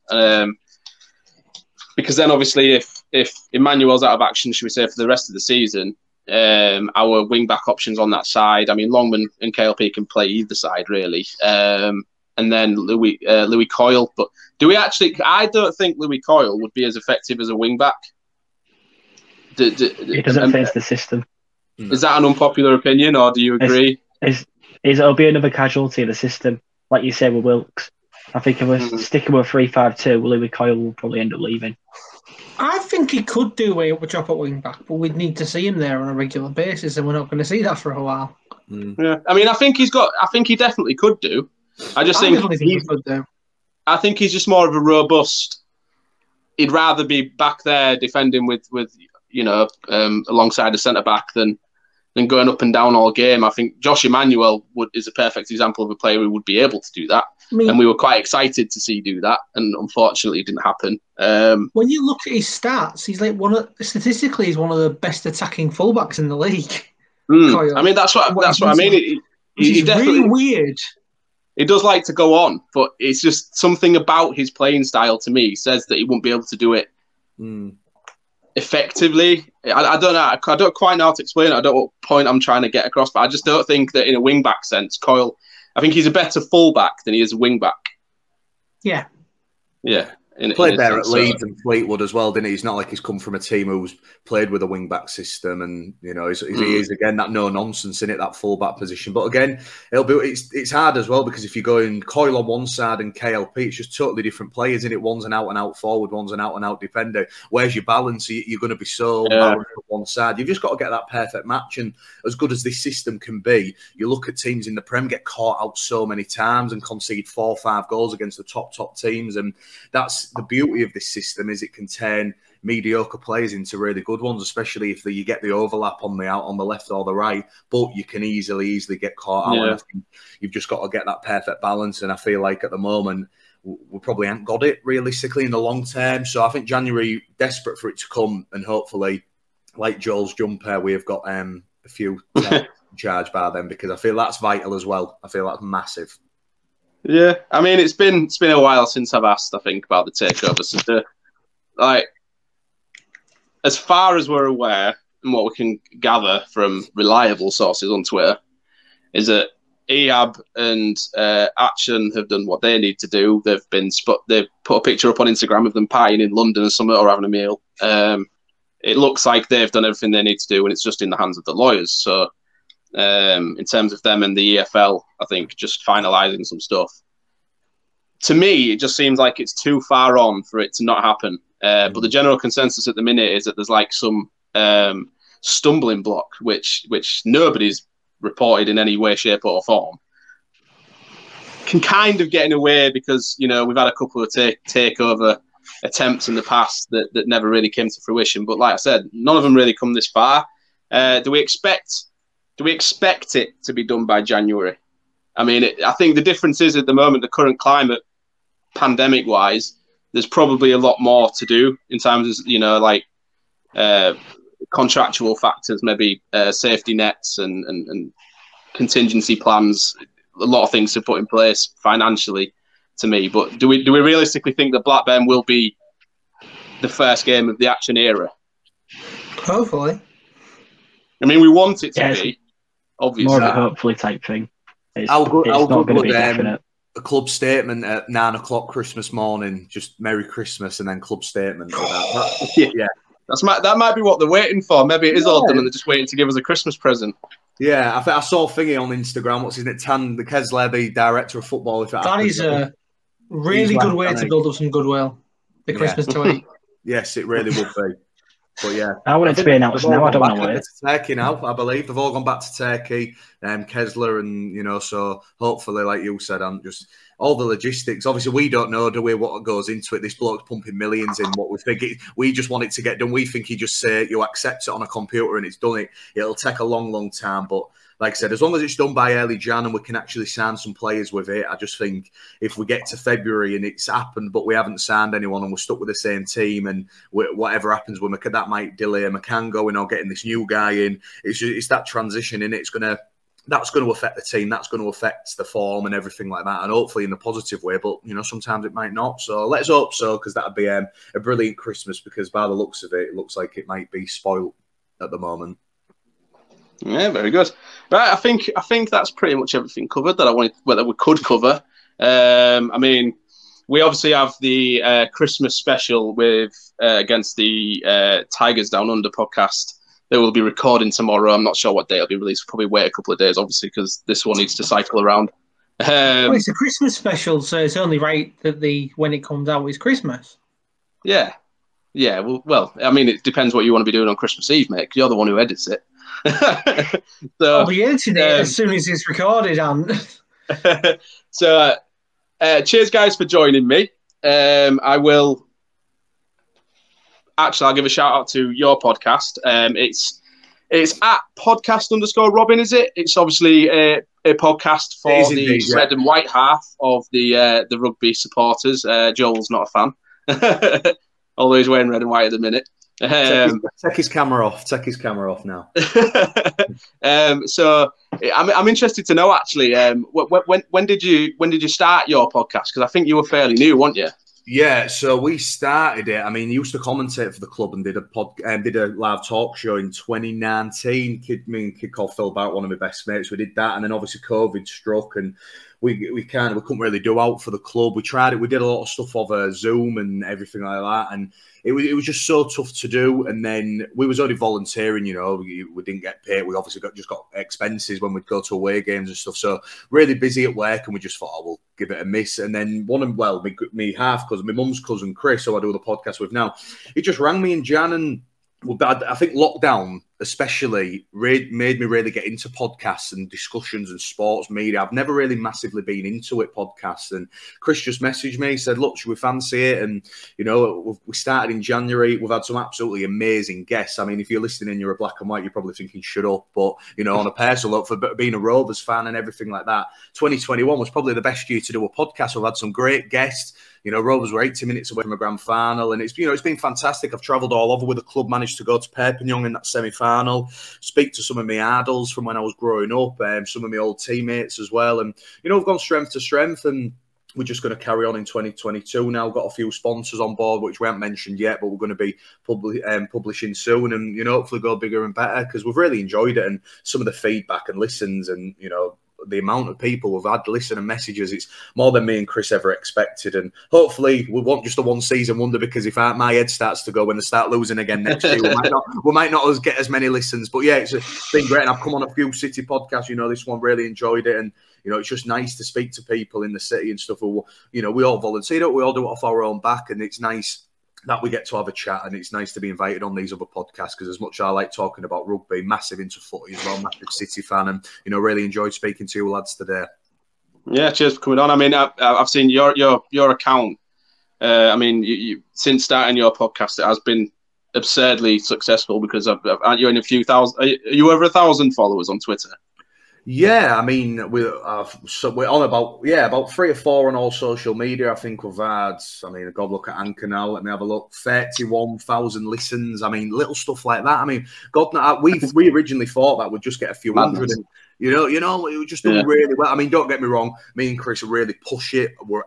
Because then, obviously, if Emmanuel's out of action, should we say, for the rest of the season, our wing-back options on that side, I mean, Longman and KLP can play either side, really. And then Louis Coyle. But do we actually... I don't think Louis Coyle would be as effective as a wing-back. He doesn't face the system. Is that an unpopular opinion, or do you agree? It'll be another casualty of the system, like you say with Wilks. I think if we're sticking with 3-5-2, Louis Coyle will probably end up leaving. I think he could do a job at wing back, but we'd need to see him there on a regular basis, and we're not going to see that for a while. Yeah, I mean, I think he definitely could do. I think he's just more of a robust. He'd rather be back there defending with you know, alongside a centre back than going up and down all game. I think Josh Emmanuel is a perfect example of a player who would be able to do that. I mean, and we were quite excited to see do that, and unfortunately it didn't happen. When you look at his stats, he's like statistically he's one of the best attacking fullbacks in the league. I mean, that's what I mean. He's definitely really weird. He does like to go on, but it's just something about his playing style to me says that he wouldn't be able to do it effectively. I don't know. I don't quite know how to explain it. I don't know what point I'm trying to get across, but I just don't think that in a wing back sense, Coyle. I think he's a better fullback than he is a wing-back. Yeah. Yeah. Played there at Leeds and Fleetwood as well, didn't he? He's not like he's come from a team who's played with a wing-back system, and, you know, he is, again, that no-nonsense, in it, that full-back position. But, again, it's hard as well, because if you go in Coyle on one side and KLP, it's just totally different players, isn't it? One's an out-and-out forward, one's an out-and-out defender. Where's your balance? You're going to be so balanced on one side. You've just got to get that perfect match, and as good as this system can be, you look at teams in the Prem get caught out so many times and concede 4 or 5 goals against the top teams, and that's the beauty of this system is it can turn mediocre players into really good ones, especially if you get the overlap on the out on the left or the right. But you can easily get caught out. Yeah. And I think you've just got to get that perfect balance. And I feel like at the moment, we probably haven't got it realistically in the long term. So I think January, desperate for it to come, and hopefully, like Joel's jumper, we have got a few charge by then, because I feel that's vital as well. I feel that's massive. Yeah, I mean, it's been a while since I've asked, I think, about the takeover. So, like, as far as we're aware and what we can gather from reliable sources on Twitter, is that EAB and Action have done what they need to do. They've put a picture up on Instagram of them partying in London or something, or having a meal. It looks like they've done everything they need to do, and it's just in the hands of the lawyers. So, in terms of them and the EFL, I think just finalising some stuff. To me, it just seems like it's too far on for it to not happen. But the general consensus at the minute is that there's like some stumbling block, which nobody's reported in any way, shape or form. Can kind of get in a way because, you know, we've had a couple of takeover attempts in the past that never really came to fruition. But like I said, none of them really come this far. Do we expect it to be done by January? I mean, I think the difference is at the moment, the current climate, pandemic-wise, there's probably a lot more to do in terms of, you know, like contractual factors, maybe safety nets and contingency plans, a lot of things to put in place financially, to me. But do we realistically think that Blackburn will be the first game of the Action era? Hopefully. I mean, we want it to be, obviously. More of a hopefully type thing. It's not going to be definite. A club statement at 9:00 Christmas morning, just Merry Christmas, and then club statement. Yeah, that might be what they're waiting for. Maybe it is all done, and they're just waiting to give us a Christmas present. Yeah, I think I saw a thingy on Instagram. What's his name? Tan, the Kesler, the director of football. If that is a really good way to build up some goodwill. The Christmas toy. Yes, it really would be. But yeah, I want it to be announced now. I don't want to wait. Turkey now, I believe they've all gone back to Turkey, Kesler, and you know. So hopefully, like you said, I'm just all the logistics. Obviously, we don't know, do we? What goes into it? This bloke's pumping millions in. What we think, we just want it to get done. We think he just say you accept it on a computer and it's done. It'll take a long, long time, but. Like I said, as long as it's done by early Jan and we can actually sign some players with it, I just think if we get to February and it's happened but we haven't signed anyone and we're stuck with the same team and whatever happens with McCann, that might delay McCann going or getting this new guy in. It's that transition in it. That's going to affect the team. That's going to affect the form and everything like that, and hopefully in a positive way. But, you know, sometimes it might not. So let's hope so, because that would be a brilliant Christmas, because by the looks of it, it looks like it might be spoilt at the moment. Yeah, very good. Right, I think that's pretty much everything covered that we could cover. I mean, we obviously have the Christmas special with against the Tigers Down Under podcast that we'll be recording tomorrow. I'm not sure what day it'll be released. We'll probably wait a couple of days, obviously, because this one needs to cycle around. Well, it's a Christmas special, so it's only right that when it comes out is Christmas. Yeah. Yeah, well, I mean, it depends what you want to be doing on Christmas Eve, mate. You're the one who edits it. So, I'll be editing it as soon as it's recorded. So, cheers, guys, for joining me. I'll give a shout out to your podcast. It's at podcast_Robin, is it? It's obviously a podcast for the red and white half of the rugby supporters. Joel's not a fan. Although he's wearing red and white at the minute. Take his camera off now. So I'm interested to know, actually, when did you start your podcast? Because I think you were fairly new, weren't you? Yeah, so we started it. I mean, used to commentate for the club and did a live talk show in 2019. Me and Kid Cole, Phil Bart, one of my best mates, we did that, and then obviously COVID struck, and we couldn't really do out for the club. We tried it. We did a lot of stuff over Zoom and everything like that, and it was just so tough to do. And then we was only volunteering, you know. We didn't get paid. We obviously got expenses when we'd go to away games and stuff. So really busy at work, and we just thought, oh, we'll give it a miss. And then me half cousin, my mum's cousin Chris, who I do the podcast with now, he just rang me in Jan, and I think lockdown especially made me really get into podcasts and discussions and sports media. I've never really massively been into it, podcasts. And Chris just messaged me, said, look, should we fancy it? And, you know, we started in January. We've had some absolutely amazing guests. I mean, if you're listening and you're a black and white, you're probably thinking, shut up. But, you know, on a personal note, for being a Rovers fan and everything like that, 2021 was probably the best year to do a podcast. We've had some great guests. You know, Rovers were 80 minutes away from a grand final, and it's, you know, it's been fantastic. I've travelled all over with the club, managed to go to Perpignan in that semi-final, speak to some of my idols from when I was growing up, some of my old teammates as well. And, you know, we've gone strength to strength, and we're just going to carry on in 2022 now. We've got a few sponsors on board, which we haven't mentioned yet, but we're going to be publishing soon, and, you know, hopefully go bigger and better, because we've really enjoyed it, and some of the feedback and listens and, you know, the amount of people we've had listen and messages, it's more than me and Chris ever expected. And hopefully we won't just a one season wonder, because if my head starts to go when they start losing again next year, we might not get as many listens. But yeah, it's been great. And I've come on a few city podcasts, you know, this one, really enjoyed it. And, you know, it's just nice to speak to people in the city and stuff who, you know, we all volunteer, we all do it off our own back. And it's nice that we get to have a chat, and it's nice to be invited on these other podcasts, because as much as I like talking about rugby, massive into footy as well, massive City fan, and, you know, really enjoyed speaking to you lads today. Yeah, cheers for coming on. I mean, I've seen your account. I mean, you, since starting your podcast, it has been absurdly successful, because aren't you in a few thousand? Are you over 1,000 followers on Twitter? Yeah, I mean, we're on about 3 or 4 on all social media. I think we've had, I mean, God, look at Anchor now. Let me have a look. 31,000 listens. I mean, little stuff like that. I mean, God, we originally thought that we'd just get a few hundred. And, you know, it was just doing really well. I mean, don't get me wrong. Me and Chris really push it. We're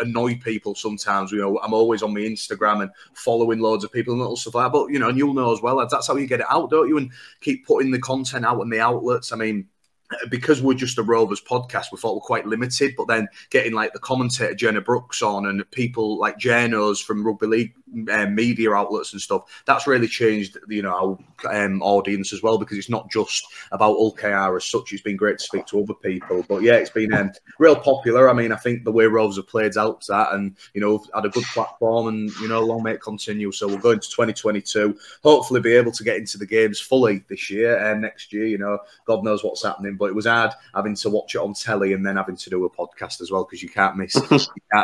annoy people sometimes. You know, I'm always on my Instagram and following loads of people and little stuff like that. But, you know, and you'll know as well, that's how you get it out, don't you? And keep putting the content out and the outlets. I mean, because we're just a Rovers podcast, we thought we're quite limited, but then getting like the commentator Jenna Brooks on and people like Janos from rugby league media outlets and stuff, that's really changed, you know, our audience as well, because it's not just about UKR as such. It's been great to speak to other people, but yeah, it's been real popular. I mean, I think the way Rovers have played helps that, and, you know, we've had a good platform, and, you know, long may it continue. So we'll go into 2022, hopefully be able to get into the games fully this year and next year. You know, God knows what's happening, but it was hard having to watch it on telly and then having to do a podcast as well, because you can't miss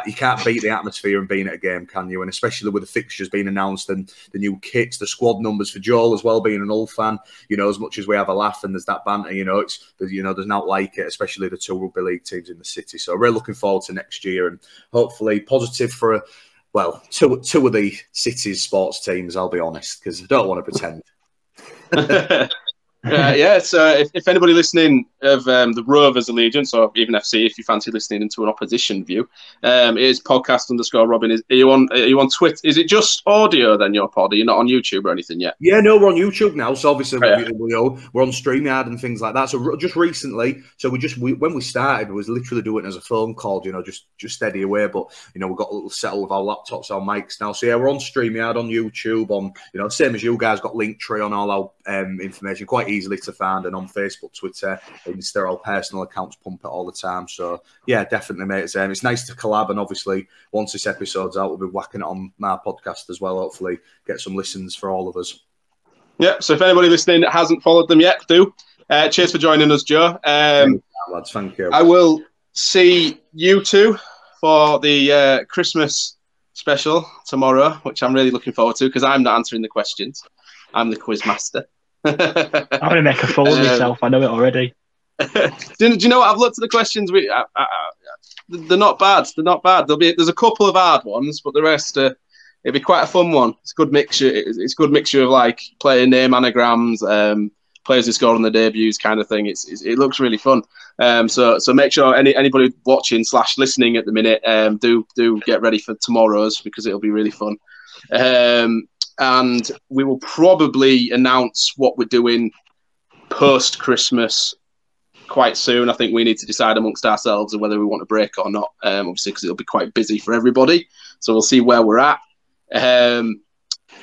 you can't beat the atmosphere and being at a game, can you? And especially with the fixtures being announced and the new kits, the squad numbers for Joel as well, being an old fan, you know, as much as we have a laugh and there's that banter, you know, it's, you know, there's not like it, especially the 2 rugby league teams in the city. So we're really looking forward to next year, and hopefully positive for two of the city's sports teams, I'll be honest, because I don't want to pretend. Yeah, so if anybody listening of the Rovers allegiance, or even FC, if you fancy listening into an opposition view, it is podcast_Robin. Are you on Twitter? Is it just audio then, your pod? Are you not on YouTube or anything yet? Yeah, no, we're on YouTube now. So obviously we're on StreamYard and things like that. So just recently, so we when we started, we was literally doing it as a phone call, you know, just steady away. But, you know, we've got a little settle with our laptops, our mics now. So yeah, we're on StreamYard, on YouTube, on, you know, same as you guys, got Linktree on all our information, quite easily to find, and on Facebook, Twitter, Insta, all personal accounts pump it all the time. So yeah, definitely, mate. It's nice to collab, and obviously once this episode's out, we'll be whacking it on my podcast as well. Hopefully, get some listens for all of us. Yeah. So if anybody listening hasn't followed them yet, do. Cheers for joining us, Joe. Lads, thank you. I will see you two for the Christmas special tomorrow, which I'm really looking forward to, because I'm not answering the questions. I'm the quiz master. I'm going to make a fool of myself. I know it already. Do you know what? I've looked at the questions. They're not bad. They're not bad. There's a couple of hard ones, but the rest, it'd be quite a fun one. It's a good mixture. It's a good mixture of, like, player name anagrams, players who scored on their debuts, kind of thing. It looks really fun. So make sure anybody watching / listening at the minute, do get ready for tomorrow's, because it'll be really fun. And we will probably announce what we're doing post-Christmas quite soon. I think we need to decide amongst ourselves whether we want a break or not, obviously, because it'll be quite busy for everybody. So we'll see where we're at. And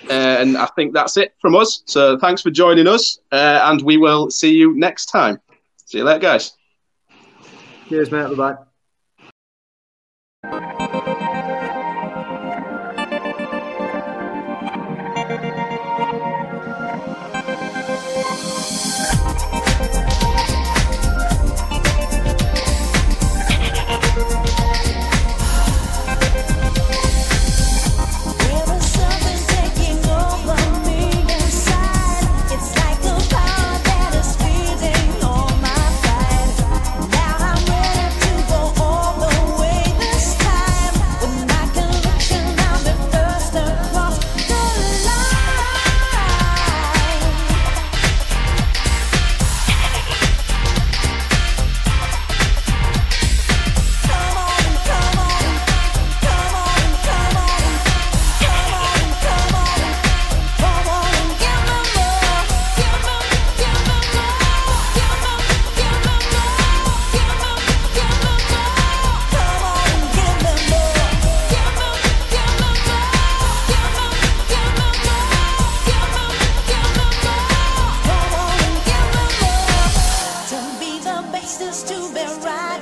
I think that's it from us. So thanks for joining us, and we will see you next time. See you later, guys. Cheers, mate. Bye-bye.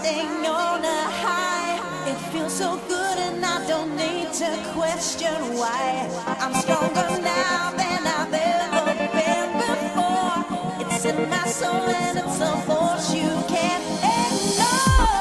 standing on a high. It feels so good and I don't need to question why. I'm stronger now than I've ever been before. It's in my soul and it's a force you can't ignore.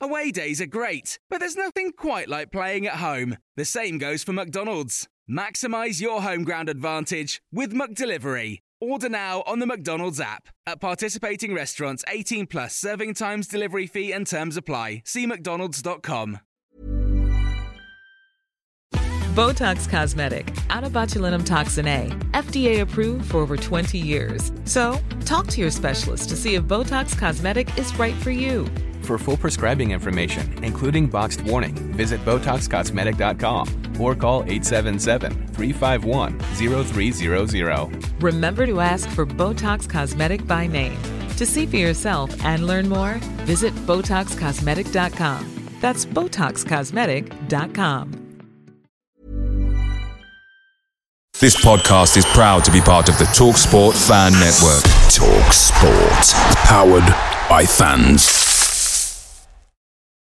Away days are great, but there's nothing quite like playing at home. The same goes for McDonald's. Maximise your home ground advantage with McDelivery. Order now on the McDonald's app. At participating restaurants, 18 plus serving times, delivery fee and terms apply. See mcdonalds.com. Botox Cosmetic, out of botulinum toxin A, FDA approved for over 20 years. So, talk to your specialist to see if Botox Cosmetic is right for you. For full prescribing information, including boxed warning, visit BotoxCosmetic.com or call 877-351-0300. Remember to ask for Botox Cosmetic by name. To see for yourself and learn more, visit BotoxCosmetic.com. That's BotoxCosmetic.com. This podcast is proud to be part of the TalkSport Fan Network. TalkSport. Powered by fans.